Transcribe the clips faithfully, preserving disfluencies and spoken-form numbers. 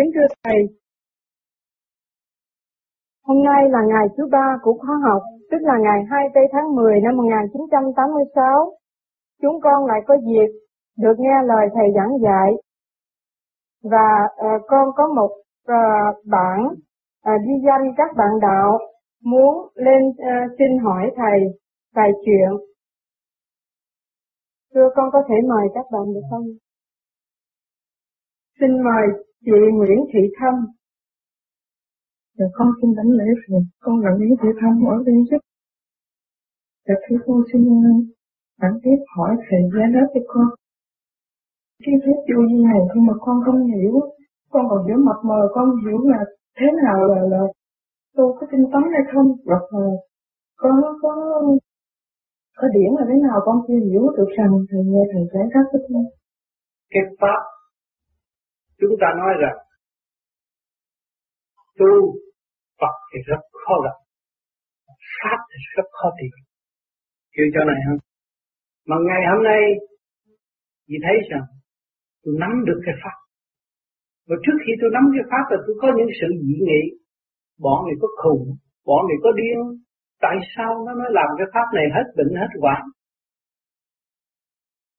Kính thưa Thầy, hôm nay là ngày thứ ba của khóa học, tức là ngày hai tây tháng mười năm một nghìn chín trăm tám mươi sáu. Chúng con lại có dịp được nghe lời Thầy giảng dạy. Và uh, con có một uh, bản uh, ghi danh các bạn đạo muốn lên uh, xin hỏi Thầy vài chuyện. Thưa con có thể mời các bạn được không? Xin mời chị Nguyễn Thị Thăng. Dạ, con xin đánh lễ Phật. Con là Nguyễn Thị Thăng ở đây giúp. Dạ, thưa con xin bản tiếp hỏi Thầy giá đó cho con. Cái phép vô vi này nhưng mà con không hiểu. Con còn giữa mập mờ, con hiểu là thế nào là là tôi có tinh tấn hay không? Hoặc là có, có, có điểm là thế nào con chưa hiểu được rằng Thầy nghe Thầy giải đáp cho con. Cái pháp chúng ta nói rằng tu Phật thì rất khó gặp, pháp thì rất khó tìm, kêu cho này không? Mà ngày hôm nay chị thấy rằng tôi nắm được cái pháp, và trước khi tôi nắm cái pháp là tôi có những sự dị nghị, bọn này có khùng, bọn này có điên, tại sao nó mới làm cái pháp này hết bệnh hết hoạn?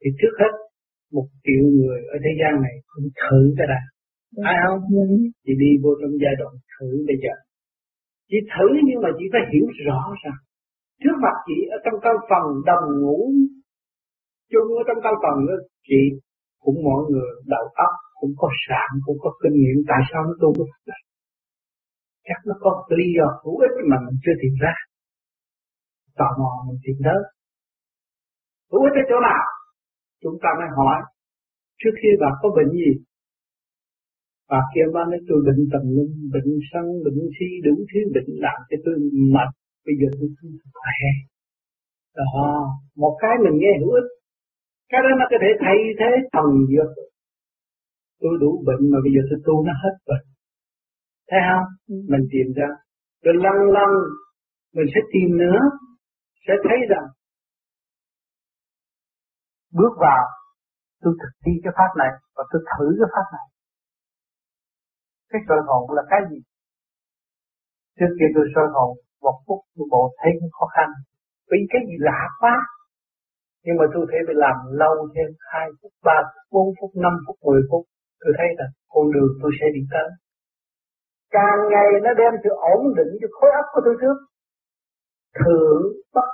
Thì trước hết một triệu người ở thế gian này cũng thử cái đã. Ai không? Chị đi vô trong giai đoạn thử bây giờ. Chị thử nhưng mà chị phải hiểu rõ rằng trước mặt chị ở trong căn phòng đồng ngủ chung ở trong căn phòng đó, chị cũng mọi người đầu óc cũng có sạn, cũng có kinh nghiệm, tại sao nó tu được này? Chắc nó có lý do hữu ích mà mình chưa tìm ra. Tò mò mình tìm tới. Hữu ích ở chỗ nào? Chúng ta mới hỏi, trước khi bạn có bệnh gì? Bà kia bà nói tôi bệnh tầm lưng, bệnh sân, bệnh si, đủ thứ bệnh làm cho tôi mệt, bây giờ tôi không khỏe. Đó, một cái mình nghe hữu ích, cái đó nó có thể thay thế thần dược. Tôi đủ bệnh mà bây giờ tôi tu nó hết bệnh. Thấy không? Mình tìm ra, rồi lăn lăn, mình sẽ tìm nữa, sẽ thấy rằng bước vào, tôi thực thi cái pháp này và tôi thử cái pháp này. Cái soi hồn là cái gì? Trước kia tôi soi hồn một phút tôi bộ thấy khó khăn, vì cái gì lạ quá. Nhưng mà tôi thấy phải làm lâu thêm hai phút, ba phút, bốn phút, năm phút, mười phút. Tôi thấy là con đường tôi sẽ đi tới. Càng ngày nó đem sự ổn định cho khối óc của tôi trước. Thượng bất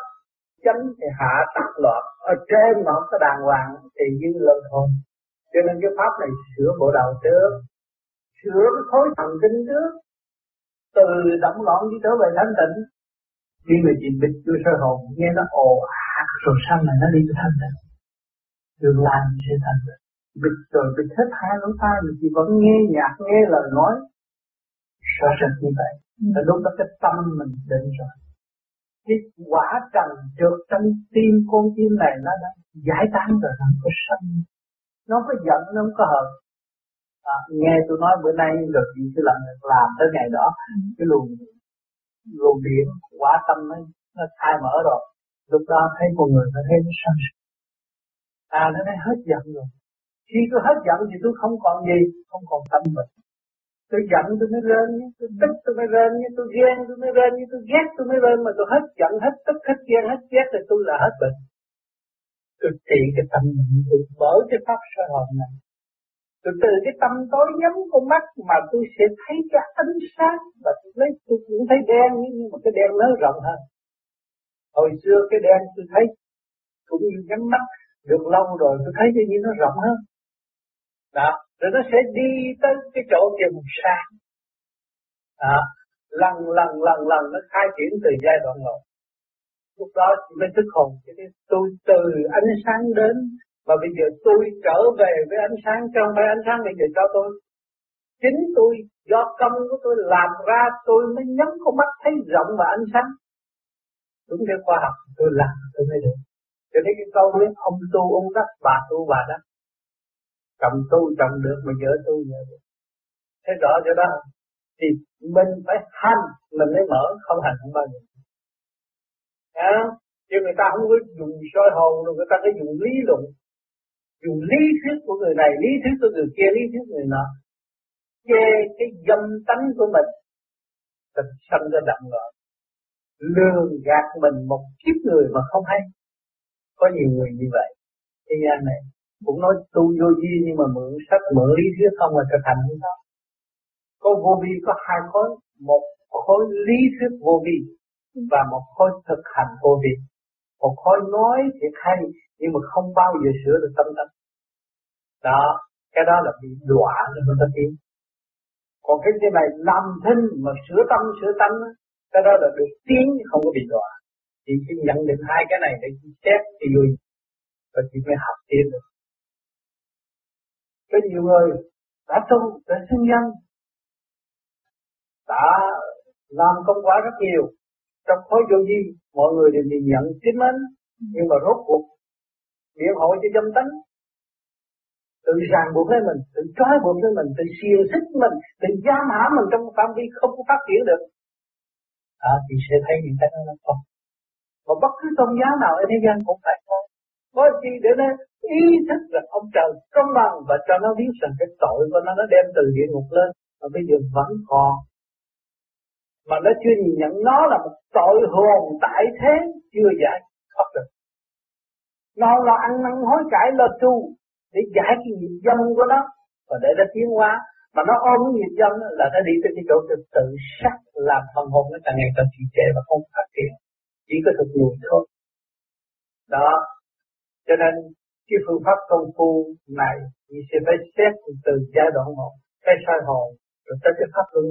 chánh thì hạ tạc loạn, ở trên mà không có đàng hoàng thì dư lẫn thôi. Cho nên cái pháp này sửa bộ đầu trước, sửa cái khối thần kinh trước, từ động loạn đi trở về thanh tịnh. Khi mà chị bịch vô sơ hồn nghe nó ồ ạt à, rồi sau này nó đi tới thanh tịnh, đường làm sẽ thanh tịnh. Bịch rồi bịch hết hai lỗ tai mà chị vẫn nghe nhạc, nghe lời nói, sợ sệt như vậy. Là lúc đó cái tâm mình định rồi. Cái quả trần trượt trong tim con tim này nó đã giải tán rồi, nó không có sân, nó không có giận, nó không có hờn. À, nghe tôi nói bữa nay được gì cứ làm làm tới ngày đó, cái luồng luồng điện quả tâm nó nó khai mở rồi, lúc đó thấy con người nó thấy nó sân, à nó thấy hết giận rồi. Khi tôi hết giận thì tôi không còn gì, không còn tâm mình. Tôi giận tôi mới rên, tôi tức tôi mới rên, tôi ghen tôi mới rên, tôi ghét tôi mới rên, mà tôi hết giận, hết tức, hết ghen, hết ghét thì tôi là hết bệnh. Tôi trị cái tâm mình, tôi mở cái pháp soi hồn này. Tôi từ cái tâm tối nhắm con mắt mà tôi sẽ thấy cái ánh sáng, và tôi lấy tôi cũng thấy đen nhưng mà cái đen nó rộng hơn. Hồi xưa cái đen tôi thấy cũng như nhắm mắt được lâu rồi tôi thấy cái gì nó rộng hơn. Đó. Rồi nó sẽ đi tới cái chỗ kia một sáng. À, lần lần lần lần nó khai triển từ giai đoạn đầu. Lúc đó chị mới thức hồn, tôi từ ánh sáng đến, mà bây giờ tôi trở về với ánh sáng, trong cái ánh sáng bây giờ cho tôi. Chính tôi, do công của tôi làm ra, tôi mới nhắm con mắt thấy rộng và ánh sáng. Đúng theo khoa học, tôi làm, tôi mới được. Cho nên cái câu ấy, ông tu, ông đắc, bà tu, bà đắc. Chồng tu chồng được mà vợ tu vợ được. Thế rõ chỗ đó. Thì mình phải hành, mình mới mở, không hành không bao giờ. Thấy không? Chứ người ta không có dùng soi hồn, người ta cứ dùng lý luận. Dùng lý thuyết của người này, lý thuyết của người kia, lý thuyết người nọ. chê cái dâm tánh của mình, tình sân đã đậm rồi, lường gạt mình một kiếp người mà không hay. Có nhiều người như vậy. Thế gian này cũng nói tu vô vi nhưng mà mượn sách mượn lý thuyết không mà thực hành như sao? Có vô vi có hai khối, một khối lý thuyết vô vi và một khối thực hành vô vi. Một khối nói thiệt hay nhưng mà không bao giờ sửa được tâm tánh. Đó, cái đó là bị đọa nên người ta tiến. Còn cái cái này làm thinh mà sửa tâm sửa tánh, cái đó là được tiến không có bị đọa. Chị chỉ nhận được hai cái này để chị xét thì vui và chị mới học tiến được. Có nhiều người đã tu, đã sinh nhân, đã làm công quả rất nhiều. Trong khối vô vi mọi người đều nhìn nhận chính mình, nhưng mà rốt cuộc biện hộ cho dâm tánh, tự ràng buộc với mình, tự trói buộc với mình, tự xiềng xích mình, tự giam hãm mình trong phạm vi không có phát triển được. À, thì sẽ thấy những cái đó là không. Mà bất cứ tôn giáo nào ở thế gian cũng phải có. Có chi để nó ý thức là ông trời công bằng và cho nó biết rằng cái tội của nó nó đem từ địa ngục lên, mà bây giờ vẫn còn. Mà nó chưa nhìn nhận nó là một tội hồn tại thế chưa giải thoát được. Nó là ăn năn hối cải lo tu để giải cái nghiệp dâm của nó và để nó tiến hóa. Mà nó ôm cái nghiệp dâm là nó đi tới cái chỗ tự tự sát, làm phần hồn nó càng ngày càng trì trệ và không phát triển, chỉ có thực nhụy thôi. Đó, cho nên cái phương pháp công phu này thì sẽ phải xét từ giai đoạn một, cái sai hồn rồi tới cái pháp luân.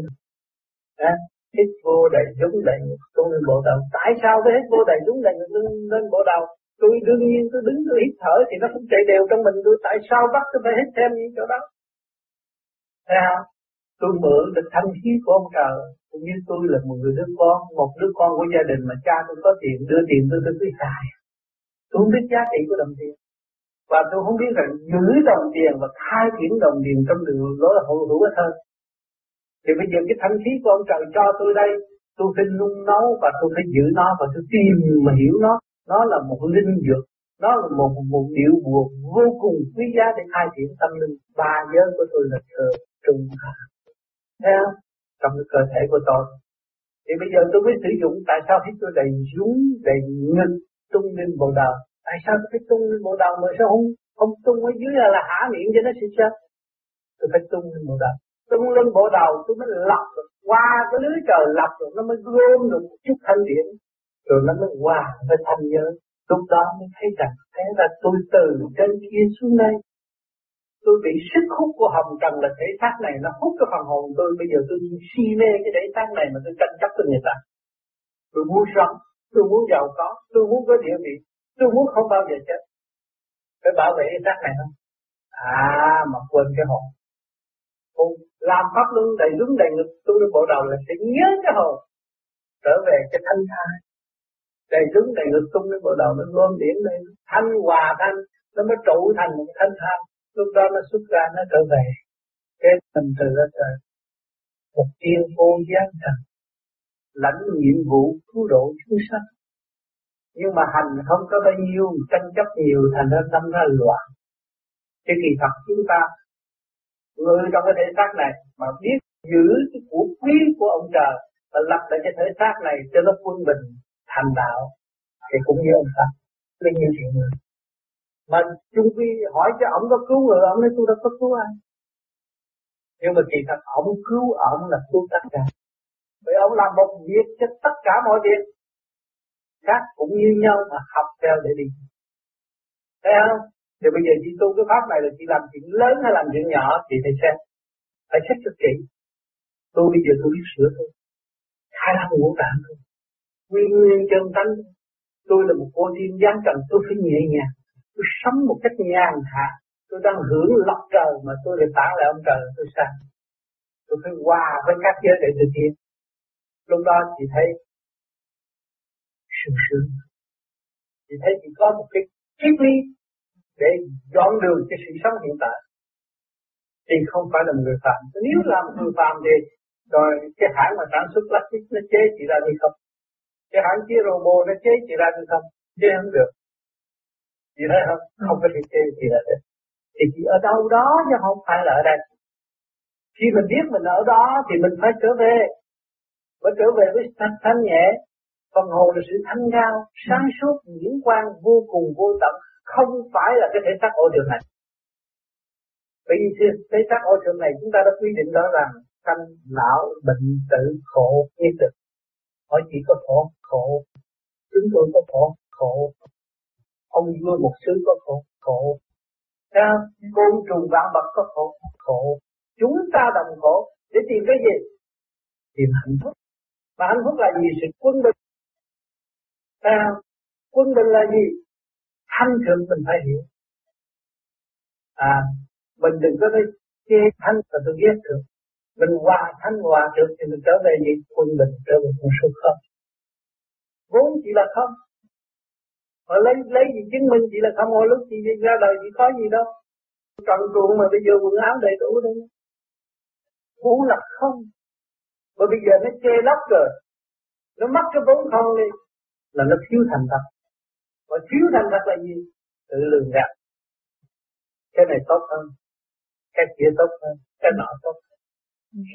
Hết vô đầy dũng đầy tôi lên bộ đầu. Tại sao tôi hết vô đầy dũng đầy tôi lên bộ đầu? Tôi đương nhiên tôi đứng tôi hít thở thì nó cũng chạy đều trong mình tôi. Tại sao bắt tôi phải hít thêm như chỗ đó? Thấy không? Tôi mượn được thanh khí của ông trời. Cũng như tôi là một người đứa con, một đứa con của gia đình mà cha tôi có tiền đưa tiền tôi tôi cứ xài. Tôi không biết giá trị của đồng tiền và tôi không biết rằng giữ đồng tiền và khai triển đồng tiền trong đường lối hữu hữu hơn. Thì bây giờ cái thanh khí của ông trời cho tôi đây, tôi phải nung nấu và tôi phải giữ nó và tôi tìm mà hiểu nó. Nó là một linh dược, nó là một một điệu buộc vô cùng quý giá để khai triển tâm linh. Ba giới của tôi là thờ trung hạ, thấy không? Trong cái cơ thể của tôi. Thì bây giờ tôi mới sử dụng. Tại sao khi tôi đầy dũng, đầy nghịch tung lên bộ đầu? Tại sao tôi phải tung lên bộ đầu mà sao không không tung ở dưới là hả miệng cho nó sẽ chết? Tôi phải tung lên bộ đầu. Tung lên bộ đầu tôi mới lọc được, qua cái lưới trời lọc được, nó mới gom được một chút thanh điển, rồi nó mới qua, nó mới thanh nhớ. Lúc đó mới thấy rằng, thế là tôi từ trên kia xuống đây, tôi bị sức hút của hồng trần là thể xác này, nó hút cái phần hồn tôi, bây giờ tôi si mê cái thể xác này mà tôi tranh chấp với người ta. Tôi muốn sống, tôi muốn giàu có, tôi muốn có địa vị, tôi muốn không bao giờ chết. Phải bảo vệ cái xác này không? À, mà quên cái hồn. Còn làm pháp luân đầy đúng đầy ngực tôi lên bộ đầu là sẽ nhớ cái hồn trở về cái thanh thai. Đầy đúng đầy ngực tung lên bộ đầu nó gom điểm lên thanh hòa thanh, nó mới trụ thành một thanh thai. Lúc đó nó xuất ra nó trở về cái thành từ đó trời một tiên vô gián trần lãnh nhiệm vụ cứu độ chúng sanh. Nhưng mà hành không có bao nhiêu tranh chấp nhiều thành nó đâm ra loạn. Cái kỳ thật chúng ta người trong cái thể xác này mà biết giữ cái của quý của ông trời và lập lại cái thể xác này cho nó quân bình thành đạo thì cũng như ông Phật nên như chuyện người mà chung quy hỏi cho ông có cứu người ông nói tôi đã có cứu ai, nhưng mà kỳ thật ông cứu ông là cứu tất cả, bởi ông làm một việc cho tất cả mọi việc khác cũng như nhau mà học theo để đi, thấy không? Thì bây giờ chị tu cái pháp này là chị làm chuyện lớn hay làm chuyện nhỏ, chị phải xem. Phải xét cho kỹ. Tôi bây giờ tôi biết sửa thôi. Khai thác ngũ tạng thôi. Nguyên nguyên chân tánh. Tôi là một cô tiên gián trần, tôi phải nhẹ nhàng. Tôi sống một cách nhàn hạ. Tôi đang hưởng lọc trời mà tôi lại tán lại ông trời tôi sao? Tôi phải hòa với các giới để thực hiện. Lúc đó chị thấy sướng sướng. Chị thấy chị có một cái triết lý để dọn đường cho sự sống hiện tại thì không phải là người phạm. Nếu làm người phạm thì rồi cái hãng mà sản xuất plastic nó chế chị ra đi không, cái hãng chế robot nó chế chị ra đi không, chế không được, chị thấy không, không có thể chế chị ra được. Thì chị ở đâu đó chứ không phải là ở đây. Khi mình biết mình ở đó thì mình phải trở về, phải trở về với thanh, thanh nhẹ. Phần hồn là sự thanh cao, sáng suốt, diễn quang vô cùng vô tận, không phải là cái thể xác ô điều này. Bởi vì thể xác ô thường này chúng ta đã quy định đó rằng sanh lão bệnh tử khổ nhiệt thực. Họ chỉ có khổ, khổ. Chúng tôi có khổ, khổ. Ông vua một xứ có khổ, khổ. Sao? Côn trùng vạn vật có khổ, khổ. Chúng ta đồng khổ để tìm cái gì? Tìm hạnh phúc. Mà hạnh phúc là gì? Sự quân bình. Sao? Quân bình là gì? Thanh thượng mình phải hiểu. À... Mình đừng có nói chê thanh và tôi ghét được. Mình hòa thanh hòa được thì mình trở về những quân bình, trở về con số không. Vốn chỉ là không. Họ lấy lấy gì chứng minh chỉ là không, hồi lúc chị ra đời chỉ có gì đâu. Trần truồng mà bây giờ quần áo đầy đủ đây. Vốn là không. Bởi bây giờ nó chê lấp rồi. Nó mất cái vốn không đi. Là nó thiếu thành thật. Mà thiếu thành thật là gì? Tự lường gạt. Cái này tốt hơn. Cái kia tốt hơn, cái nọ tốt hơn.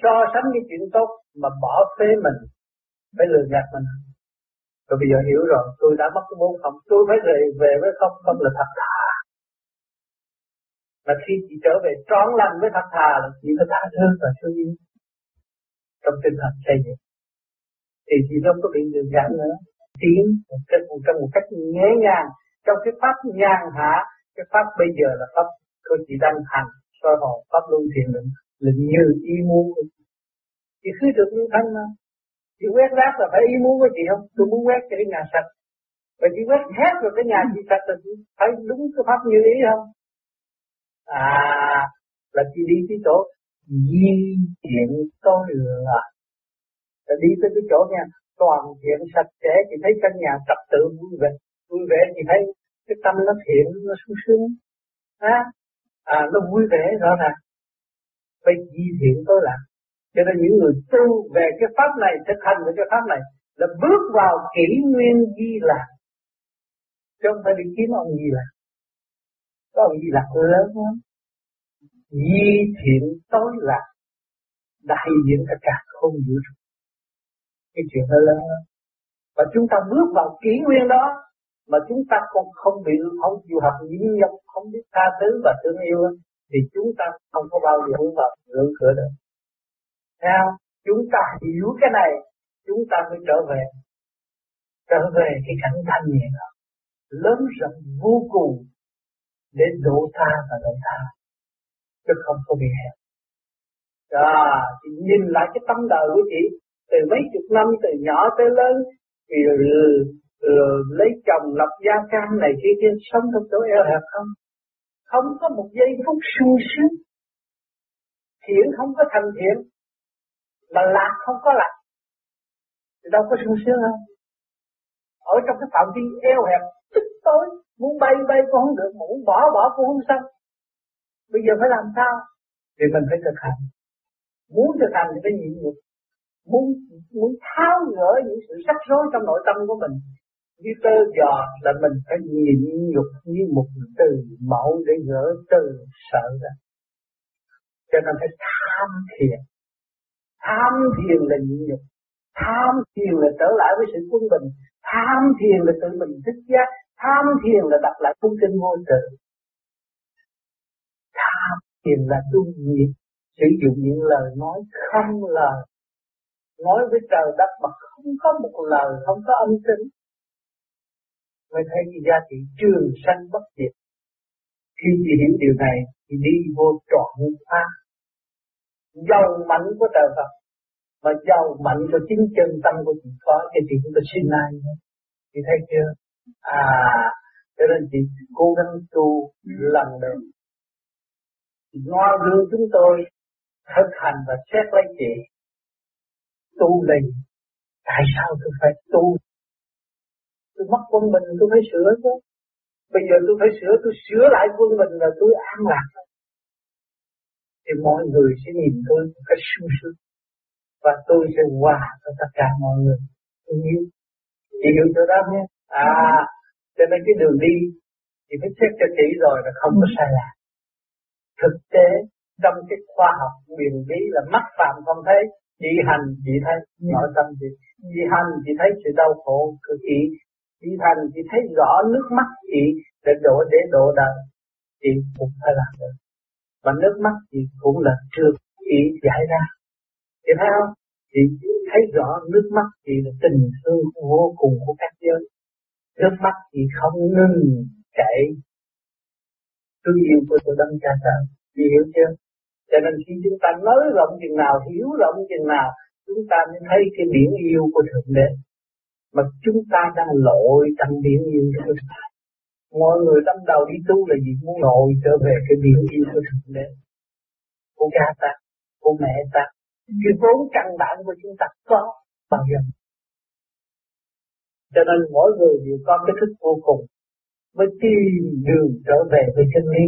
So sánh cái chuyện tốt mà bỏ phế mình, phải lừa gạt mình. Rồi bây giờ hiểu rồi, tôi đã mất cái vốn không, tôi phải về, về với không, không là thật thà. Mà khi chị trở về trọn lành với thật thà là chị có tha thứ và thương yêu. Trong tinh thần xây dựng. Thì chị không có bị lừa gạt nữa. Tiến một cách, một cách, một cách nhẹ nhàng. Trong cái pháp nhàn hạ, cái pháp bây giờ là pháp của chị đang hành. Soi hồn pháp luân thiền định là như ý muốn của chị. Chị cứ được lưu thanh mà. Chị quét rác là phải ý muốn của chị không? Tôi muốn quét cho cái nhà sạch. Và chị quét hết rồi cái nhà chị sạch là chị phải đúng cái pháp như ý không? À, là chị đi cái chỗ di chuyển tôi là. Là đi tới cái chỗ nha, toàn diện sạch sẽ, chị thấy căn nhà trật tự vui vẻ. Vui vẻ chị thấy cái tâm nó thiện, nó sung sướng. Hả? À, À, nó vui vẻ rõ ràng. Phải di thiện tối lạc. Cho nên những người tu về cái pháp này, thực hành về cái pháp này, là bước vào kỷ nguyên Di Lạc. Chứ không phải đi kiếm ông Di Lạc. Có ông Di Lạc lớn lắm. Di thiện tối lạc. Đại diện tất cả không vũ trụ. Cái chuyện đó lớn lắm. Và chúng ta bước vào kỷ nguyên đó, mà chúng ta còn không bị, không chịu học nhẫn nhục, không biết tha thứ và thương yêu, thì chúng ta không có bao giờ hướng vào ngưỡng cửa được. Theo chúng ta hiểu cái này, chúng ta mới trở về, trở về cái cảnh thanh nhẹ đó, lớn rộng vô cùng để độ tha và độ tha, chứ không có bị hẹp. Đó, chị nhìn lại cái tâm đời của chị, từ mấy chục năm, từ nhỏ tới lớn, thì rồi lấy chồng lập gia can này kia kia, sống trong chỗ eo hẹp không? Không có một giây phút sung sướng. Thiện không có thành thiện. Mà lạc không có lạc. Thì đâu có sung sướng không? Ở trong cái phạm vi eo hẹp, tức tối, muốn bay bay cũng không được, muốn bỏ bỏ cũng không xong. Bây giờ phải làm sao? Thì mình phải thực hành. Muốn thực hành thì phải nhịn nhục. Muốn, muốn tháo gỡ những sự rắc rối trong nội tâm của mình. Như tơ giọt là mình phải nhìn nhục như một từ mẫu để gỡ từ sợ ra. Cho nên phải tham thiền. Tham thiền là nhịn nhục. Tham thiền là trở lại với sự quân bình. Tham thiền là tự mình thích giác. Tham thiền là đặt lại phương kinh vô tự. Tham thiền là tu nhiệt. Sử dụng những lời nói không lời. Nói với trời đất mà không có một lời, không có âm tính. Mới thấy gia trị trường sanh bất diệt. Khi chị hiểu điều này thì đi vô trọn pháp. Giàu mạnh của trời Phật, mà giàu mạnh của chính chân tâm của chị có, thì chị cũng có sinh ai nữa. Chị thấy chưa? À, cho nên chị cố gắng tu lần đầu. Chị nói gương chúng tôi thực hành và xét lấy chị. Tu này, tại sao tôi phải tu? Tôi mất quân bình, tôi phải sửa chứ. Bây giờ tôi phải sửa, tôi sửa lại quân bình là tôi an lạc. Thì mọi người sẽ nhìn tôi một cách sung sướng. Và tôi sẽ hòa cho tất cả mọi người. Tôi hiểu. Chị hiểu chỗ đó nhé. À, cho nên cái đường đi, chị phải check cho kỹ rồi là không có sai lạc. Thực tế, trong cái khoa học nguyên lý là mắt phàm không thấy, chị hành chị thấy nội tâm chị, chị hành chị thấy sự đau khổ của chị, chị hành chị thấy rõ nước mắt chị để đổ để đổ đời, chị cũng phải làm được. Và nước mắt chị cũng là trường chị giải ra, chị thấy không? Chị thấy rõ nước mắt chị là tình thương vô cùng của các giới, nước mắt chị không ngừng chảy, thương yêu của tôi đang cha trời. Chị hiểu chưa? Cho nên khi chúng ta nói rộng chừng nào, hiểu rộng chừng nào, chúng ta mới thấy cái biển yêu của Thượng Đế. Mà chúng ta đang lội trong biển yêu của Thượng Đế. Mọi người tâm đầu đi tu là gì? Muốn lội trở về cái biển yêu của Thượng Đế, của cha ta, của mẹ ta. Cái vốn căn bản của chúng ta có bao giờ. Cho nên mỗi người đều có cái thức vô cùng, mới tìm đường trở về với chân lý.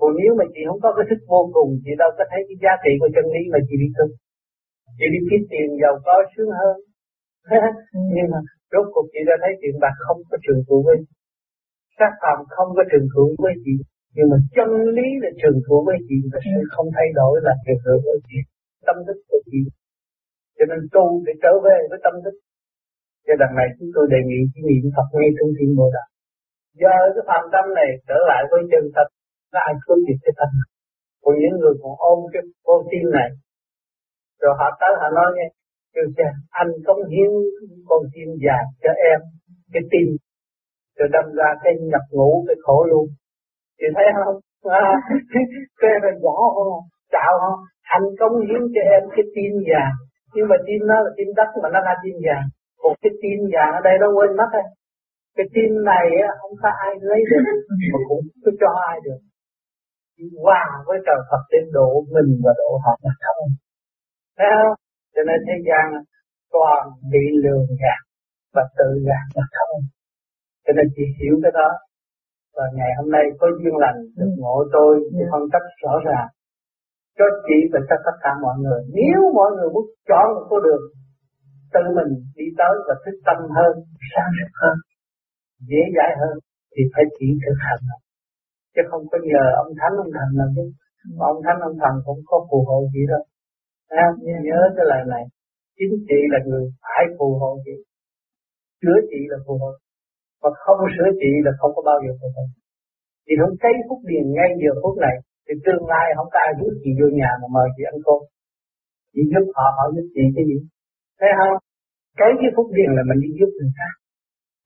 Còn nếu mà chị không có cái thức vô cùng, chị đâu có thấy cái giá trị của chân lý mà chị đi tu. Chị đi kiếm tiền giàu có sướng hơn. Nhưng mà rốt cuộc chị đã thấy tiền bạc không có trường cửu với chị. Các phàm không có trường cửu với chị. Nhưng mà chân lý là trường cửu với chị, và sự không thay đổi là trường cửu với chị. Tâm thức của chị. Cho nên tu để trở về với tâm thức. Cho đằng này chúng tôi đề nghị chỉ niệm Phật ngay trong thiên Bồ Đà. Giờ cái phàm tâm này trở lại với chân thật. Nó ai cứu được cái tâm. Còn những người còn ôm cái con tim này, rồi họ tới họ nói nghe, kêu cha, anh cống hiến con tim già cho em, cái tim, rồi đâm ra cái nhập ngủ cái khổ luôn. Chị thấy không? À, cái này bỏ không? Chạo không? Anh cống hiến cho em cái tim già. Nhưng mà tim nó là tim đất mà nó là tim già. Còn cái tim già ở đây nó quên mất rồi. Cái tim này không có ai lấy được, mà cũng không cho ai được. Hòa wow, với trời Phật đến độ mình và độ họ là không. Thấy không? Cho nên thế gian toàn bị lường gạt và tự gạt là không. Cho nên chị hiểu cái đó. Và ngày hôm nay có duyên lành được ngộ tôi, chị phân tích rõ ràng cho chị và cho tất cả mọi người. Nếu mọi người muốn chọn một con đường, tự mình đi tới và thích tâm hơn, sáng suốt hơn, dễ dãi hơn, thì phải chỉ thực hành. Chứ không có nhờ ông Thánh, ông Thần làm chứ. Mà ông Thánh, ông Thần cũng có phù hộ chị đâu. Em nhớ cái lời này. Chính chị là người phải phù hộ chị. Sửa chị là phù hộ. Mà không sửa chị là không có bao giờ phù hộ. Chị không thấy phút điền ngay giờ phút này, thì tương lai không có ai giúp chị vô nhà mà mời chị ăn cơm. Chị giúp họ, họ giúp chị cái gì? Thấy không? Cái cái phút điền là mình đi giúp người khác.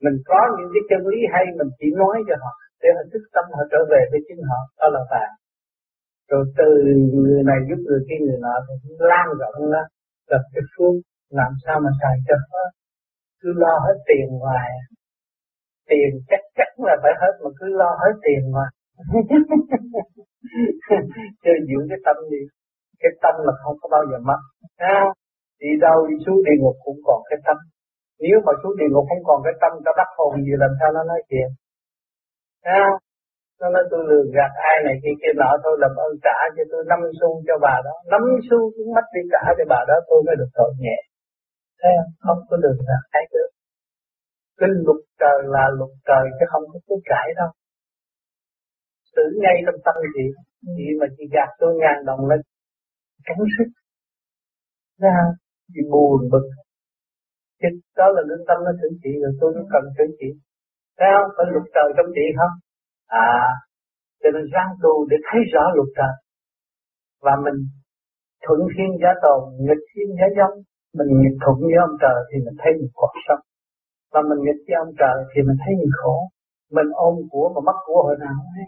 Mình có những cái chân lý hay mình chỉ nói cho họ, để họ thức tâm họ trở về với chính họ, đó là bạn. Rồi từ người này giúp người kia người nọ thì lan rộng ra, lập cái phương làm sao mà xài cho hết. Cứ lo hết tiền hoài, tiền chắc chắn là phải hết mà cứ lo hết tiền hoài. Chơi giữ cái tâm đi, cái tâm là không có bao giờ mất. Đi đâu đi xuống địa ngục cũng còn cái tâm. Nếu mà xuống địa ngục không còn cái tâm, ta bắt hồn gì làm sao nó nói chuyện. Thấy không? Nó nói tôi lừa gạt ai này kia kia nọ, thôi làm ơn trả cho tôi năm xu cho bà đó. Năm xu cũng mất đi trả cho bà đó, tôi mới được tội nhẹ. Thấy không? Không có lừa gạt ai được. Cái luật trời là luật trời, chứ không có cứu cãi đâu. Xử ngay trong tâm chị. Chị mà chị gạt tôi ngàn đồng lên, cắn sức. Thấy không? Chị buồn bực. Chứ đó là lương tâm nó tưởng chị, rồi tôi cũng cần tưởng chị. Thấy không? Phải luật trời trong chị không? À, cho nên ráng tu để thấy rõ luật trời. Và mình thuận thiên giả tồn, nghịch thiên giả giống. Mình nghịch thuận với ông trời thì mình thấy mình khổ sống. Và mình nghịch với ông trời thì mình thấy mình khổ. Mình ôm của mà mất của hồi nào ấy.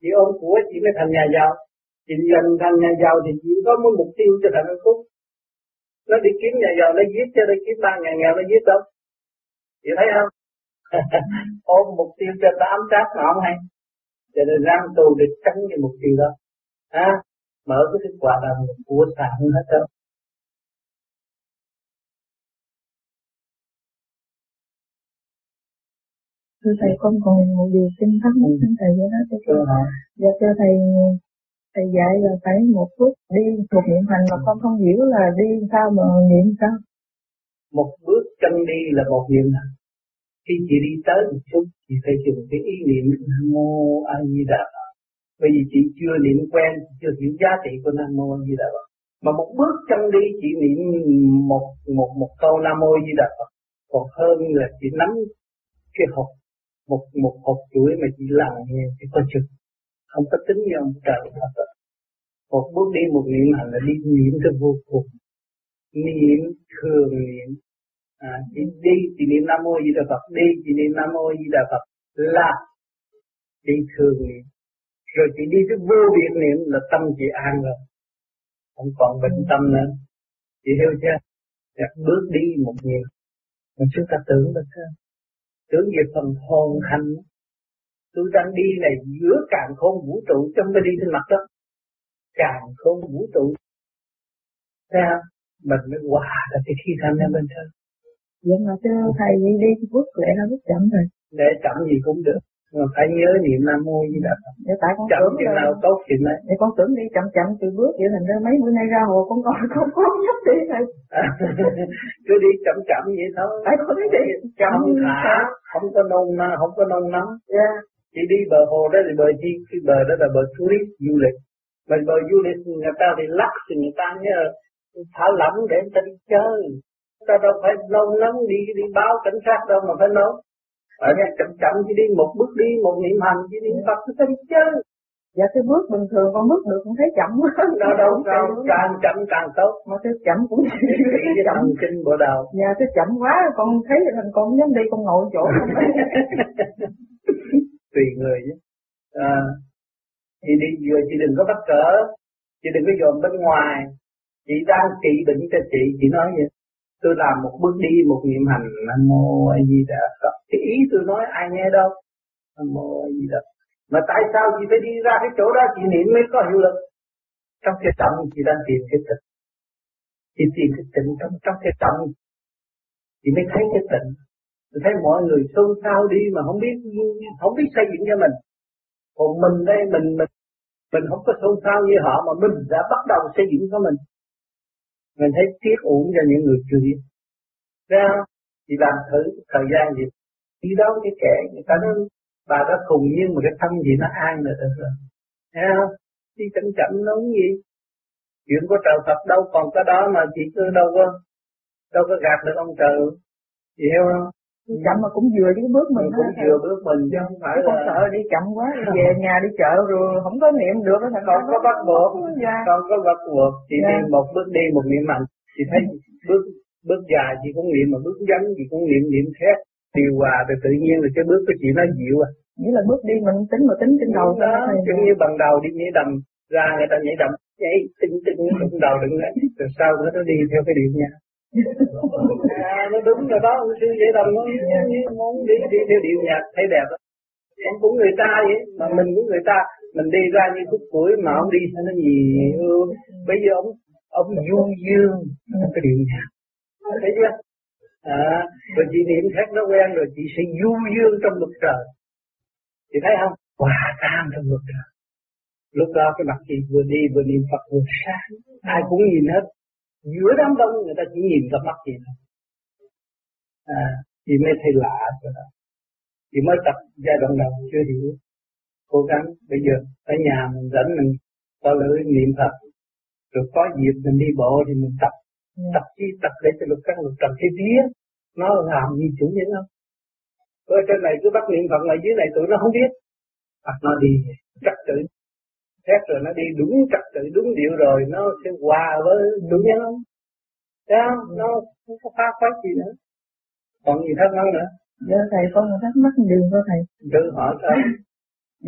Chị ôm của chị mới thành nhà giàu. Chị dần thành nhà giàu thì chỉ có một mục tiêu cho thành hạnh phúc. Nó đi kiếm nhà giàu nó giết cho, nó kiếm ba nhà nghèo nó giết đâu. Chị thấy không? Ôm mục tiêu cho tám trác mà không hay. Cho nên ráng tu để tránh cái mục tiêu đó. À, mở cái thức quả là một của sản hết đâu. Thưa Thầy, con còn một điều xin thắc mắc xin Thầy giải đáp cho con. Dạ thưa Thầy, Thầy dạy là phải một phút đi một niệm hành mà con không hiểu là đi sao mà niệm sao. Một bước chân đi là một niệm hành. Khi chị đi tới một chút, chị phải dùng cái ý niệm Nam mô A Di Đà Phật. Bởi vì chị chưa niệm quen, chưa hiểu giá trị của Nam mô A Di Đà Phật. Mà một bước chân đi chị niệm một một một câu Nam mô A Di Đà Phật còn hơn là chị nắm cái hộp một một hộp chuối mà chị làm nghe thì có chừng không có tính như ông trời Phật. Một bước đi một niệm hành là đi niệm cho vô cùng, niệm thường niệm. À, chị đi chị niệm Nam mô A Di Đà Phật, đi chị niệm Nam mô A Di Đà Phật là đi thường niệm. Rồi chị đi tới vô biện niệm là tâm chị an rồi, không còn bệnh tâm nữa. Chị hiểu chưa? Đặt bước đi một niệm. Mà chúng ta tưởng là sao? Tưởng về phần hồn hành. Tôi đang đi này giữa càn khôn vũ trụ, trong cái đi trên mặt đất. Càn khôn vũ trụ. Sao? Mình mới hòa là cái khi tham gia bên thân. Nhưng mà chứ thầy đi bước lẽ nó bước chậm rồi. Để chậm gì cũng được. Mà phải nhớ niệm Nam mô A Di Đà Phật. Chậm chừng nào tốt chừng đấy. Để con tưởng đi chậm chậm từ bước vậy thành ra mấy bữa nay ra hồ con coi không có nhấp đi thôi. Cứ đi chậm chậm vậy thôi. Phải có cái gì chậm thả, không có nôn na, không có nôn nóng. Yeah. Chị đi bờ hồ đó thì bờ chi, cái bờ đó là bờ tourist du lịch. Mà bờ du lịch người ta thì lắc thì người ta nhớ thả lỏng để người ta đi chơi. Ta đâu phải nôn nóng đi đi báo cảnh sát đâu mà phải nôn. Ở nhà chậm chậm chỉ đi một bước đi, một niệm hành chỉ đi Phật thôi chứ. Dạ cái bước bình thường con bước được cũng thấy chậm quá. Đâu đâu, đâu càng chậm càng tốt. Mà cái chậm cũng cái đồng kinh bộ đầu. Dạ cái chậm quá con thấy thành con dám đi con ngồi chỗ. Tùy người chứ. À, chị đi vừa chị đừng có bắt cỡ, chị đừng có dòm bên ngoài. Chị đang trị bệnh cho chị, chị nói vậy. Tôi làm một bước đi, một niệm hành Nam mô A Di Đà Phật. Cái ý tôi nói ai nghe đâu. Nam mô A Di Đà Phật. Mà tại sao chị phải đi ra cái chỗ đó chị niệm mới có hiệu lực? Trong cái tâm chị đang tìm cái tịnh. Chị tìm cái tịnh trong trong cái tâm. Chị mới thấy cái tịnh. Chị thấy mọi người xôn xao đi mà không biết không biết xây dựng cho mình. Còn mình đây mình mình mình không có xôn xao như họ mà mình đã bắt đầu xây dựng cho mình. Mình thấy tiếc uổng cho những người chưa biết. Ra thì làm thử thời gian gì đi đó cái kẻ người ta nói bà đã khùng nhưng mà cái thân gì nó an là được rồi. Thấy không? Đi chậm chậm nó cũng gì. Chuyện của trời Phật đâu còn cái đó mà chỉ cứ đâu có đâu có gạt được ông trời. Chị hiểu không? Đi chậm mà cũng vừa cái bước mình, mình cũng vừa bước mình chứ không phải là... Con sợ đi chậm quá, về nhà đi chợ rồi không có niệm được. Còn có bắt buộc, còn có bắt buộc, chị yeah. Niệm một bước đi một niệm mạnh. Chị thấy bước bước dài chị cũng niệm, mà bước ngắn chị cũng niệm, niệm thét, điều hòa rồi tự nhiên là cái bước của chị nó dịu à. Nghĩa là bước đi mình tính mà tính trên đầu đó, giống như bằng đầu đi nhảy đầm, ra người ta nhảy đầm, nhảy tinh tinh, đụng đầu đụng lại, rồi sau đó nó đi theo cái điệu nha. À, nó đúng rồi đó, ông sư dễ đầm nó muốn đi đi theo điệu nhạc thấy đẹp đó. Ông cũng người ta vậy, mà mình cũng người ta, mình đi ra như khúc củi mà ông đi sao nó gì ừ. Bây giờ ông ông du dương cái điệu nhạc, thấy chưa? À, rồi chị niệm thét nó quen rồi chị sẽ du dương trong luật trời, chị thấy không? Hòa tan trong luật trời. Lúc đó cái mặt chị vừa đi vừa niệm Phật vừa sáng, ai cũng nhìn hết. Giữa đám đông người ta chỉ nhìn cặp mắt chị thôi. À, chị mới thấy lạ rồi đó. Chị mới tập giai đoạn đầu chưa hiểu. Cố gắng bây giờ ở nhà mình dẫn mình có lưỡi niệm Phật. Rồi có dịp mình đi bộ thì mình tập. Ừ. Tập chi tập để cho lực các lực trầm cái vía. Nó làm gì chủ vậy không? Ở trên này cứ bắt niệm Phật mà dưới này tụi nó không biết. Phật nó đi trật tự. Thế rồi nó đi đúng trật tự đúng điệu rồi nó sẽ hòa với tự nhiên không? Thế không? Nó không có phá khoái gì nữa. Còn gì thắc mắc nữa? Dạ thầy con thắc mắc đường thôi thầy. Tự hỏi thôi.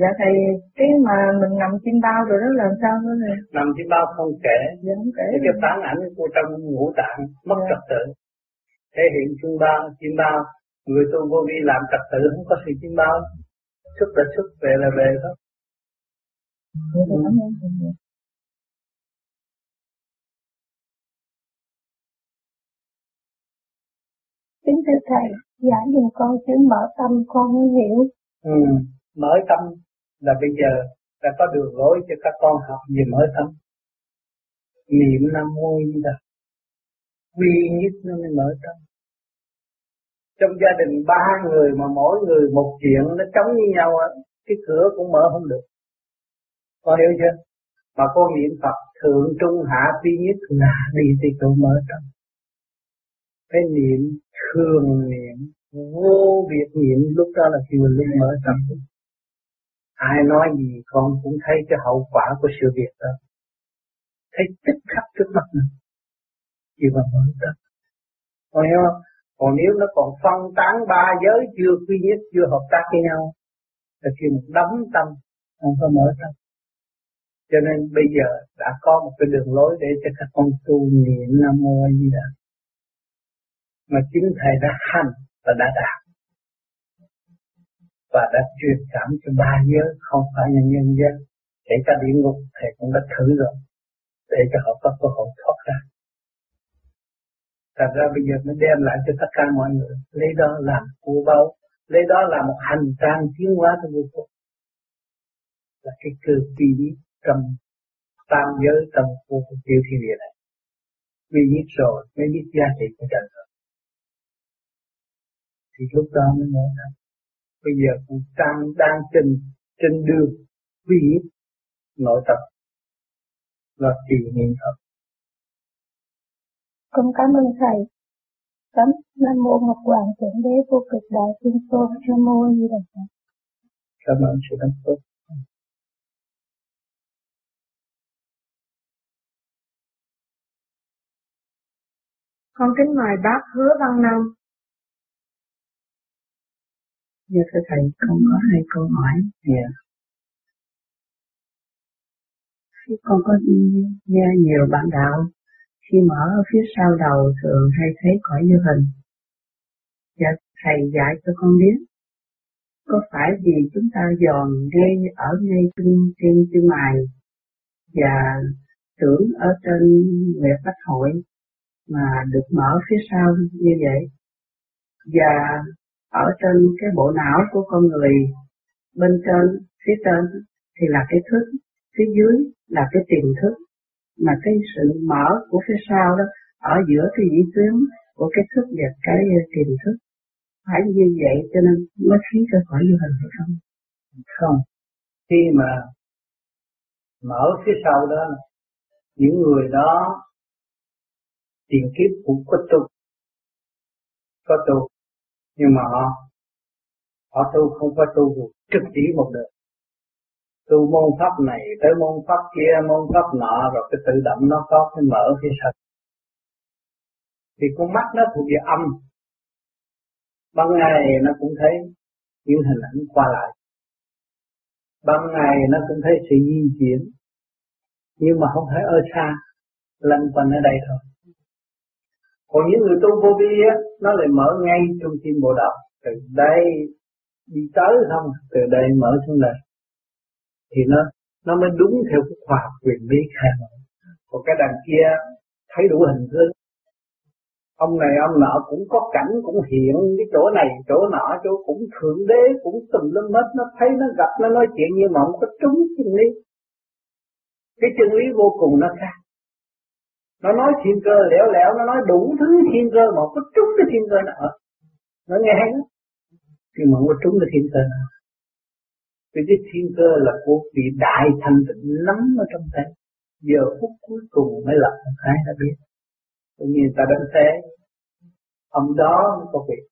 Dạ thầy cái mà mình nằm chim bao rồi đó làm sao nữa thầy? Nằm chim bao không kể. Dạ không kể. Cái cái phản ảnh của trong ngũ tạng mất dạ. Trật tự. Thể hiện chim bao, chim bao. Người tu vô vi làm trật tự không có sự chim bao. Xuất là xuất, về là về đó. Ừ. Kính thưa thầy, giảng dùm con chữ mở tâm con mới hiểu. Ừ, mở tâm là bây giờ đã có đường lối cho các con học về mở tâm. Niệm Nam mô A Di Đà, quy nhất nó mới mở tâm. Trong gia đình ba người mà mỗi người một chuyện nó chống với nhau á, cái cửa cũng mở không được. Có hiểu chưa? Mà cô niệm Phật thượng trung hạ duy nhất là đi tới chỗ mở trong. Cái niệm thường niệm vô biệt niệm, lúc đó là khi mình mở tâm. Ai nói gì con cũng thấy cái hậu quả của sự việc đó, thấy tích khắc trước mặt mình khi mà mở tâm. Còn hiểu không? Còn nếu nó còn phân tán ba giới chưa quy nhất, chưa hợp tác với nhau, là khi mình đắm tâm không có mở tâm. Cho nên bây giờ đã có một cái đường lối để cho các con tu niệm Nam mô A Di Đà, mà chính thầy đã hành và đã đạt và đã truyền cảm cho ba giới, không phải nhân nhân giới. Để cả địa ngục thầy cũng đã thử rồi, để cho họ có cơ hội thoát ra. Thật ra bây giờ mới đem lại cho tất cả mọi người, lấy đó làm của báu, lấy đó là một hành trang tiến hóa cho vô cùng, là cái cơ kỳ trong tam giới, trong vô tiêu thiên địa này. Vì biết rồi mới biết giá trị của trời rồi, thì lúc đó mới nói rằng bây giờ cũng đang đang trên trên đường quy nội tập là trì niệm Phật. Con cảm ơn thầy. Cảm Nam mô Ngọc Hoàng Thượng Đế Vô Cực Đại Thiên Tôn. Nam mô A Di Đà Phật. Cảm ơn sự đóng góp. Con kính mời bác Hứa Văn Nam. Dạ thưa thầy, con có hai câu hỏi. Dạ. Khi con có nghe nhiều bạn đạo, khi mở ở phía sau đầu thường hay thấy cõi vô hình. Dạ thầy dạy cho con biết, có phải vì chúng ta giòn ngay ở ngay trên trên trên mày và tưởng ở trên Nguyệt Bách Hội mà được mở phía sau như vậy? Và ở trên cái bộ não của con người, bên trên, phía trên thì là cái thức, phía dưới là cái tiềm thức, mà cái sự mở của phía sau đó ở giữa cái diễn tuyến của cái thức và cái tiềm thức. Phải như vậy cho nên mới khiến cho khỏi vô hình hay không? Không. Khi mà mở phía sau đó, những người đó tiền kiếp cũng có tu, có tu, nhưng mà họ, họ tu không có tu trực chỉ một đường, tu môn pháp này tới môn pháp kia, môn pháp nọ, rồi cái tự động nó có cái mở cái sạch. Thì con mắt nó thuộc về âm, ban ngày nó cũng thấy những hình ảnh qua lại, ban ngày nó cũng thấy sự di chuyển, nhưng mà không thấy ở xa, lăn quanh ở đây thôi. Còn những người tu vô vi á, nó lại mở ngay trong tim bộ đầu, từ đây đi tới không, từ đây mở xuống đây, thì nó nó mới đúng theo cái khoa học quyền bí khai mở. Còn cái đằng kia thấy đủ hình thức, ông này ông nọ cũng có cảnh, cũng hiện cái chỗ này chỗ nọ, chỗ cũng thượng đế cũng tùm lum hết, nó thấy nó gặp nó nói chuyện, nhưng mà không có trúng chân lý. Cái chân lý vô cùng nó khác. Nó nói thiên cơ lẻo lẻo, nó nói đủ thứ thiên cơ mà có trúng cái thiên cơ nào. Nó nghe hay lắm, nhưng mà không có trúng cái thiên cơ nào. Vì cái thiên cơ là của vị đại thanh tịnh lắm ở trong tay. Giờ phút cuối cùng mới lập một cái đã biết. Tự nhiên ta đánh thế, ông đó mới có việc.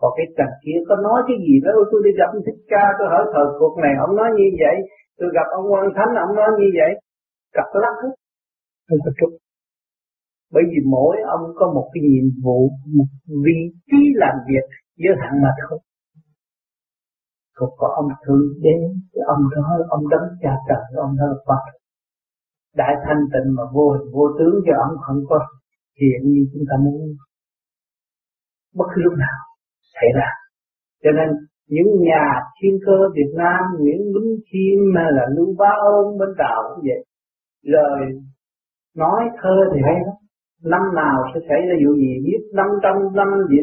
Còn cái thằng kia có nói cái gì đó, tôi đi gặp Thích Ca, tôi hỏi thời cuộc này, ông nói như vậy. Tôi gặp ông Quan Thánh, ông nói như vậy. Cặp lắc hết. Không có trúc. Bởi vì mỗi ông có một cái nhiệm vụ, một vị trí làm việc giới hạn mà thôi. Còn có ông thượng đế, ông đó, ông đấng cha trời, ông đó là Phật. Đại thanh tịnh mà vô hình vô tướng, cho ông không có hiện như chúng ta muốn. Bất cứ lúc nào xảy ra. Cho nên những nhà thiên cơ Việt Nam, Nguyễn Minh Kim hay là Lưu Bá Ôn bên Tàu cũng vậy. Lời nói thơ thì hay lắm, năm nào sẽ xảy ra vụ gì biết, năm trăm năm về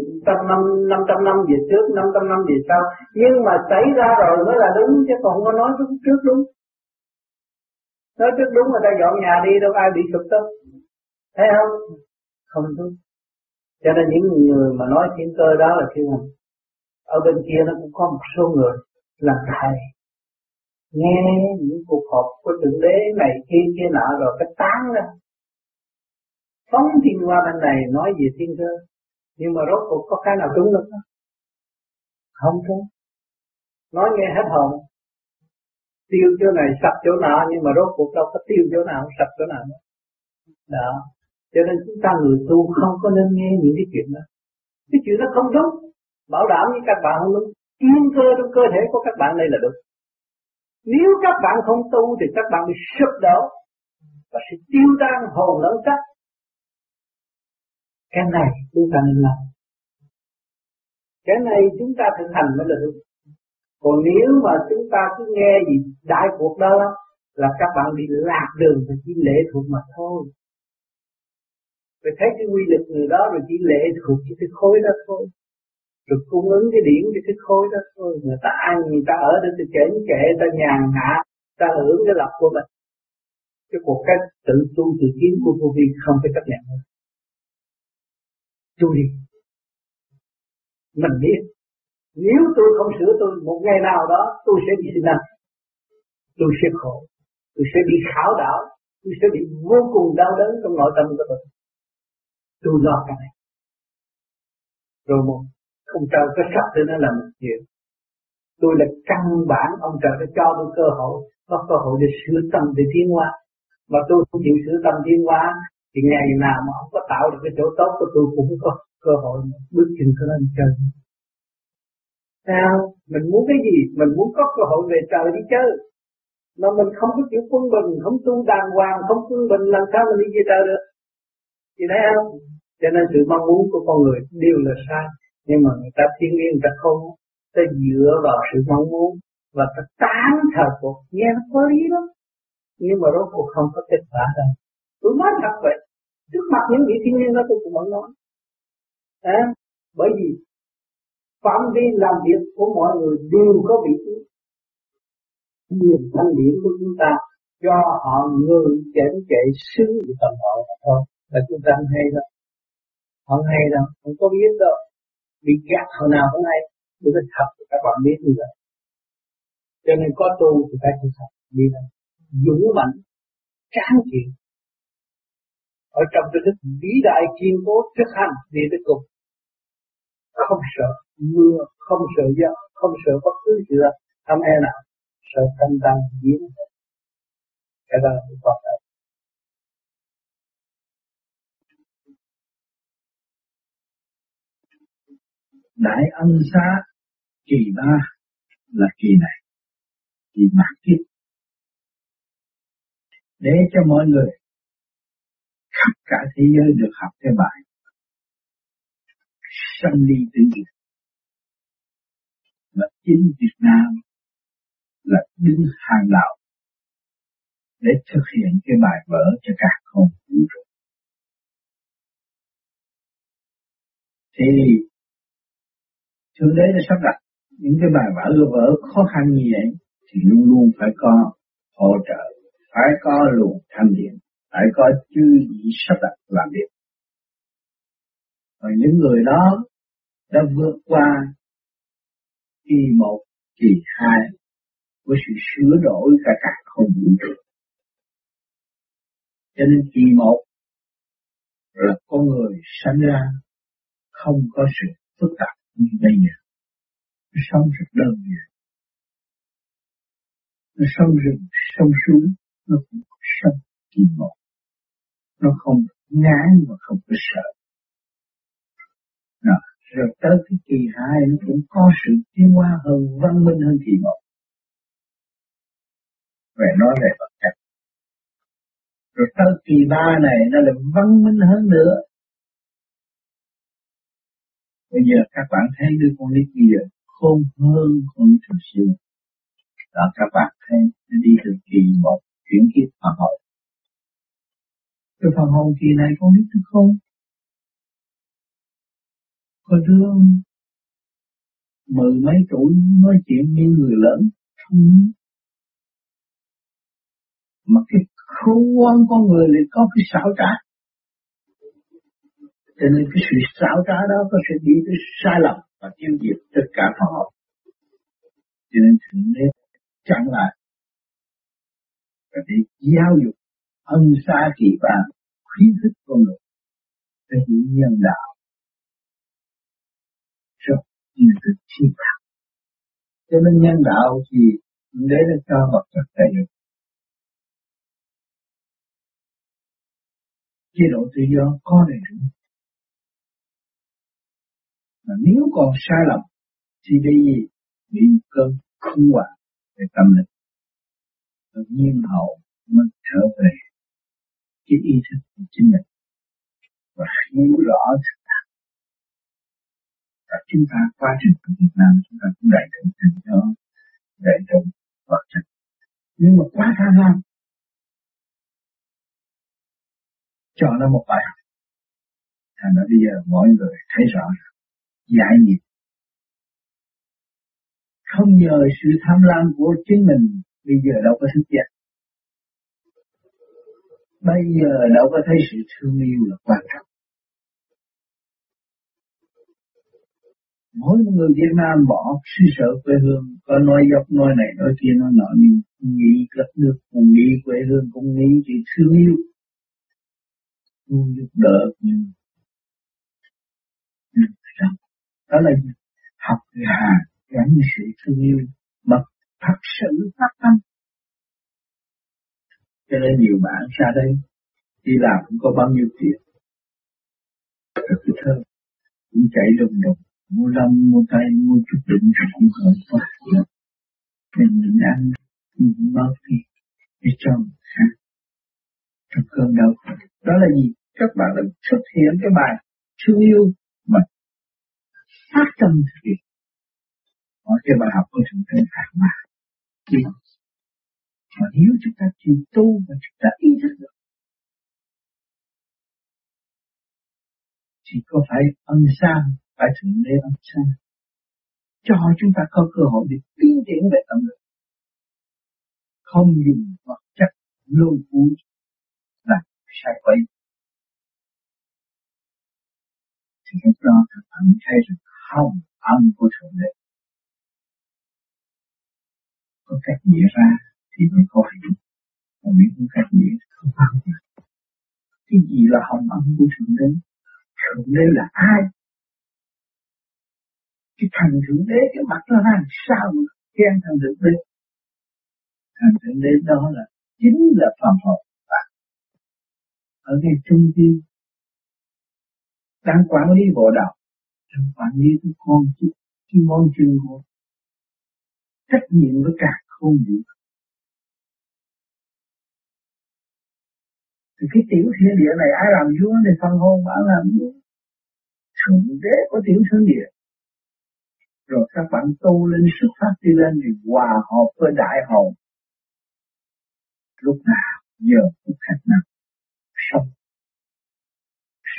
năm trăm năm về trước, năm trăm năm về sau, nhưng mà xảy ra rồi mới là đúng, chứ còn không có nói trước, trước đúng. Nói trước đúng người ta dọn nhà đi, đâu ai bị sụp đâu, thấy không? Không đúng. Cho nên những người mà nói thiên cơ đó là kêu ở bên kia nó cũng có một số người làm thầy, nghe những cuộc họp của Thượng Đế này kia kia nọ rồi cái tán ra. Phóng thiên qua bên này nói về thiên cơ, nhưng mà rốt cuộc có cái nào trúng được không? Không trúng. Nói nghe hết hồn, tiêu chỗ này sập chỗ nọ, nhưng mà rốt cuộc đâu có tiêu chỗ nào, sập chỗ nào nữa. Đó. Cho nên chúng ta người tu không có nên nghe những cái chuyện đó. Cái chuyện đó không đúng, bảo đảm với các bạn không đúng. Thiên cơ trong cơ thể của các bạn đây là đúng. Nếu các bạn không tu thì các bạn bị sụp đổ và sẽ tiêu tan hồn lẫn xác. Cái này chúng ta nên làm. Cái này chúng ta thực hành mới là đúng. Còn nếu mà chúng ta cứ nghe gì đại cuộc đó là các bạn bị lạc đường và chỉ lệ thuộc mà thôi. Rồi thấy cái quy luật người đó rồi chỉ lệ thuộc cái cái khối đó thôi. Rồi cung ứng cái điển cái cái khối đó thôi. Người ta ăn, người ta ở để kể những kệ, người ta nhàn hạ, ta hưởng cái lập của mình. Cái cuộc cách tự tu tự kiến của vô vi không phải chấp nhận nữa. Tu đi. Mình biết. Nếu tôi không sửa tôi một ngày nào đó tôi sẽ bị sinh năng. Tôi sẽ khổ. Tôi sẽ bị khảo đảo. Tôi sẽ bị vô cùng đau đớn trong nội tâm của tôi. Tôi lo cái này. Rồi một ông trời có sắp tới nó làm một chuyện. Tôi là căn bản ông trời đã cho tôi cơ hội. Có cơ hội để sửa tâm để tiến hóa. Mà tôi không chịu sửa tâm tiến hóa thì ngày nào mà không có tạo được cái chỗ tốt của tôi cũng có cơ hội bước chân của lên trời. Sao? Mình muốn cái gì? Mình muốn có cơ hội về trời đi chứ. Mà mình không có chịu quân bình, không tu đàng hoàng, không quân bình làm sao mình đi về trời được? Chị thấy không? Cho nên sự mong muốn của con người đều là sai. Nhưng mà người ta thiên nhiên người ta không. Ta dựa vào sự mong muốn và ta tán thờ cuộc. Nghe nó có lý lắm. Nhưng mà rốt cuộc không có kết quả đâu. Tôi nói thật vậy. Trước mặt những vị thiên nhiên đó tôi cũng vẫn nói. À, bởi vì phạm vi làm việc của mọi người đều có vị trí. Nhìn thanh điểm của chúng ta cho họ ngừng chảy chạy xứ về tầm họ mà thôi. Là chúng ta không hay đâu. Không hay đâu. Không có biết đâu. Bị gạt hồi nào cũng hay. Tôi nói thật thì các bạn biết như vậy. Cho nên có tu thì phải thực hành đi đâu. Dũng mạnh. Tráng kiện. Ở trong cái thức vĩ đại kiên cố thực hành đi tới cùng. Không sợ mưa, không sợ gió, không sợ bất cứ gì đâu, không e nào, sợ thanh tăng diễn. Cái đó là một quan trọng. Đại ân xá kỳ ba là kỳ này, kỳ mạt kiếp, để cho mọi người khắp cả thế giới được học cái bài sanh ly tử biệt. Và chính Việt Nam là đứng hàng đầu để thực hiện cái bài vở cho cả không vũ trụ. Thì Thượng Đế đã sắp đặt những cái bài vở vở khó khăn như vậy thì luôn luôn phải có hỗ trợ, phải có luồng thanh điển, phải có chư vị sắp đặt làm việc. Và những người đó đã vượt qua kỳ một, kỳ hai với sự sửa đổi cả cả không vũ trụ. Cho nên kỳ một là con người sanh ra không có sự phức tạp như bây giờ. Nó sống rất đơn giản. Nó sống rừng, sống xuống, nó cũng sống kỳ một. Nó không ngán và không có sợ. Đó. Rồi tới cái kỳ hai nó cũng có sự tiến hóa hơn, văn minh hơn kỳ một. Về nó lại vật chất. Rồi tới kỳ ba này nó lại văn minh hơn nữa. Bây giờ các bạn thấy đứa con nít bây giờ khôn hơn con nít thường xưa. Đó các bạn thấy nó đi từ kỳ một chuyển kiếp phàm hồn. Từ phàm hồn kỳ này con nít nó khôn. Có đứa mười mấy tuổi nói chuyện như người lớn, mà cái khôn con người lại có cái xảo trá, cho nên cái sự xảo trá đó có sự đi tới sai lầm và tiêu diệt tất cả họ, cho nên Thượng Đế chặn lại và để giáo dục ân xá kỳ vàng, khuyến khích con người để hiểu nhân đạo rất như từ thiên đạo. Cho nên nhân đạo thì để nó cho vật chất đầy đủ, chế độ tự do có đầy đủ. Mà nếu còn sai lầm thì bị gì? Bị cơn khủng hoảng về tâm linh. Tự nhiên hậu mới trở về cái ý thức của chính mình và hiểu rõ thực tại. Và chúng ta quá trình của Việt Nam chúng ta cũng đầy đủ tự do, đầy đủ vật chất. Nhưng mà quá tham lam, cho nó một bài học. Thành ra bây giờ mọi người thấy rõ giải nghiệp. Không nhờ sự tham lam của chính mình, bây giờ đâu có thức dậy. Bây giờ đâu có thấy sự thương yêu là quan trọng. Mỗi người Việt Nam bỏ xứ sở quê hương, có nói dốc nói này nói kia nói nọ, nhưng nghĩ đất nước, cũng nghĩ quê hương, cũng nghĩ chỉ thương yêu, luôn giúp đỡ nhưng đó là học là gắn sự thương yêu bậc thật sự phát tâm. Cho nên nhiều bạn ra đây đi làm cũng có bao nhiêu tiền, rất là thơm, cũng chạy đồng đồng, mua lông, mua tay, mua chút đựng cũng hợp quá. Mình đừng ăn, mình cũng bao tiền để cho người khác trong cơn đau. Đó là gì? Các bạn đã xuất hiện cái bài thương yêu mà phát tâm thực hiện. Mỗi cái bài học của chúng ta phải mà chỉ. Mà nếu chúng ta chịu tu và chúng ta ý thức được, chỉ có phải ân san, phải thử lấy ân san, cho chúng ta có cơ hội để tiến triển về tâm lực. Không dùng vật chất lôi cuốn làm sai quấy. Thì lúc đó các bạn thấy rằng không ăn của thượng đế có cách nghĩa ra thì mới có hiểu, còn biết có cách nghĩa không ăn được. Cái gì là không ăn của thượng đế? Thượng đế là ai? Cái thằng thượng đế cái mặt nó làm sao mà khen thằng thượng đế? Thằng thượng đế đó là chính là phàm hồn bạn ở ngay trung tâm đang quản lý bộ đạo, đang quản lý cái con chữ, cái món chân của trách nhiệm với cả không gì. Thì cái tiểu thiên địa này ai làm vua thì phần hồn bạn làm vua. Thượng đế của tiểu thiên địa. Rồi các bạn tu lên xuất phát đi lên thì hòa hợp với đại hồn. Lúc nào giờ cũng khác nào. Sống.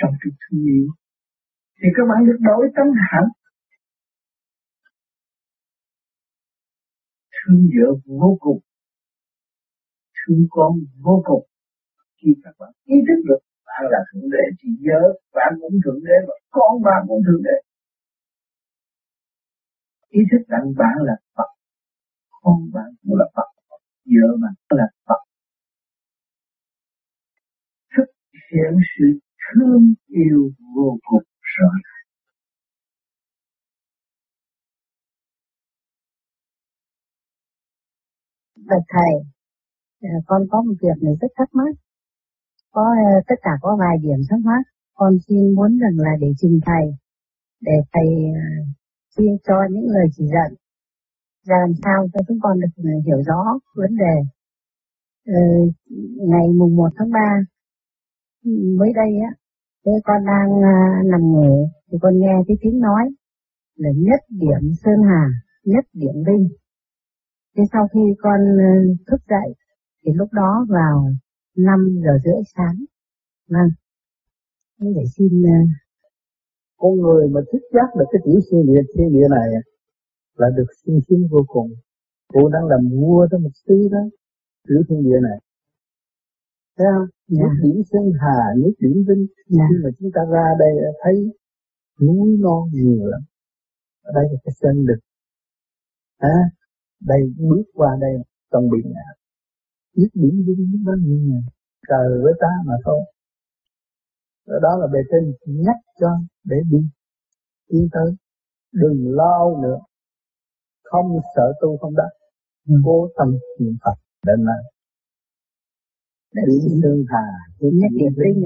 Sống chút thương yêu. Thì các bạn được đổi tấm hẳn. Thương vợ vô cùng. Thương con vô cùng. Khi các bạn ý thức được bạn là thượng đế thì nhớ bạn cũng thượng đế và con bạn cũng thượng đế. Ý thức rằng bạn là Phật, con bạn cũng là Phật, vợ bạn cũng là Phật. Thực hiện sự thương yêu vô cùng rõ ràng. Bạch Thầy, con có một việc này rất thắc mắc. Có tất cả có vài điểm thắc mắc, con xin muốn rằng là để trình thầy, để thầy xin cho những lời chỉ dẫn ra làm sao cho chúng con được hiểu rõ vấn đề. Ừ, ngày mùng một tháng ba mới đây á, thế con đang nằm ngủ thì con nghe cái tiếng nói là nhất điểm Sơn Hà, nhất điểm Vinh. Thế sau khi con thức dậy thì lúc đó vào năm giờ rưỡi sáng. Vâng. Thế để xin uh... con người mà thức giác được cái tiểu thiên địa, thiên địa này là được sung sướng vô cùng. Cô đang làm vua trong một tí đó, tiểu thiên địa này. Thấy không? Dạ. Nước điểm Sơn Hà, nước điểm Vinh. Dạ. Khi mà chúng ta ra đây thấy núi non nhiều lắm. Ở đây là cái sân đực. À, đây bước qua đây trong biển ngạc. dứt điểm dứt bao nhiêu ngày trời với ta mà thôi. Đó là bề trên nhắc cho để đi, đi tới, đừng lo nữa, không sợ tu không đắc, vô tâm niệm Phật đến nay. Điểm tương thà, điểm nhất điểm tinh.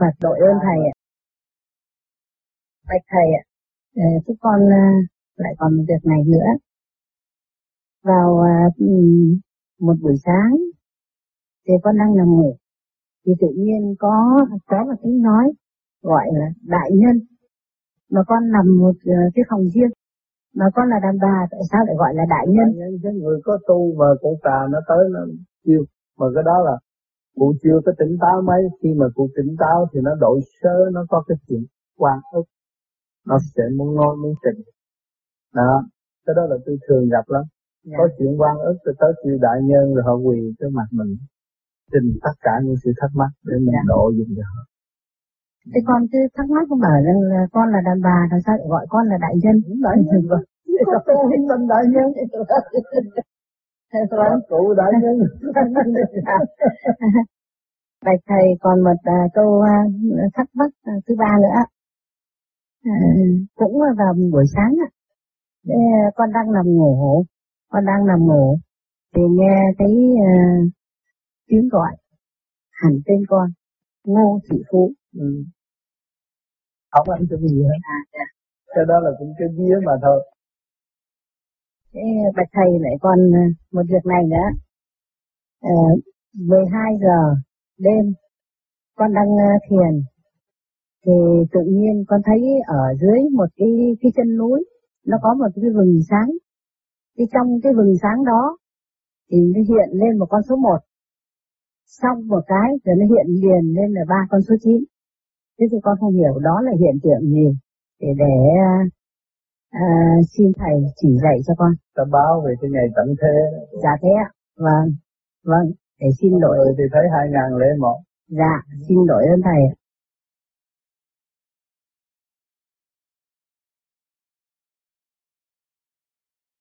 Phật đội ơn thầy ạ, bạch thầy ạ, chúng con lại còn một việc này nữa. Vào một buổi sáng, thì con đang nằm ngủ, thì tự nhiên có có một tiếng nói gọi là đại nhân, mà con nằm một cái phòng riêng, mà con là đàn bà tại sao lại gọi là đại nhân? Đại nhân cái người có tu mà cụ tà nó tới nó kêu, mà cái đó là cụ chưa có tỉnh táo mấy, khi mà cụ tỉnh táo thì nó đổi sớ, nó có cái chuyện quan ức, nó sẽ muốn nói muốn trình, đó, cái đó là tôi thường gặp lắm. Yeah. Có chuyện quan ức tôi tới kêu đại nhân rồi họ quỳ trước mặt mình, trình tất cả những sự thắc mắc để mình yeah. độ dùm cho họ. Thế con cứ thắc mắc con bảo rằng là con là đàn bà, làm sao lại gọi con là đại nhân? Đại nhân rồi. Có tên hết tên đại nhân. Cụ đại nhân. Bạch thầy còn một à, câu à, thắc mắc à, thứ ba nữa. À, cũng vào buổi sáng ạ. À, con đang nằm ngủ, con đang nằm ngủ thì nghe thấy à, tiếng gọi hẳn tên con, Ngô Thị Phú. Ừ. Không ăn cái gì hết. Cái đó là cũng cái vía mà thôi. Thế bạch thầy lại còn một việc này nữa. À, mười hai giờ đêm con đang thiền thì tự nhiên con thấy ở dưới một cái cái chân núi nó có một cái vầng sáng. Thì trong cái vầng sáng đó thì nó hiện lên một con số một. Xong một cái rồi nó hiện liền lên là ba con số chín. Thế thì con không hiểu đó là hiện tượng gì, để để à, xin thầy chỉ dạy cho con. Ta báo về cái ngày tận thế. Dạ thế ạ. Vâng, vâng, để xin lỗi. Thì thấy hai nghìn lẻ một. Dạ, xin lỗi ơn thầy.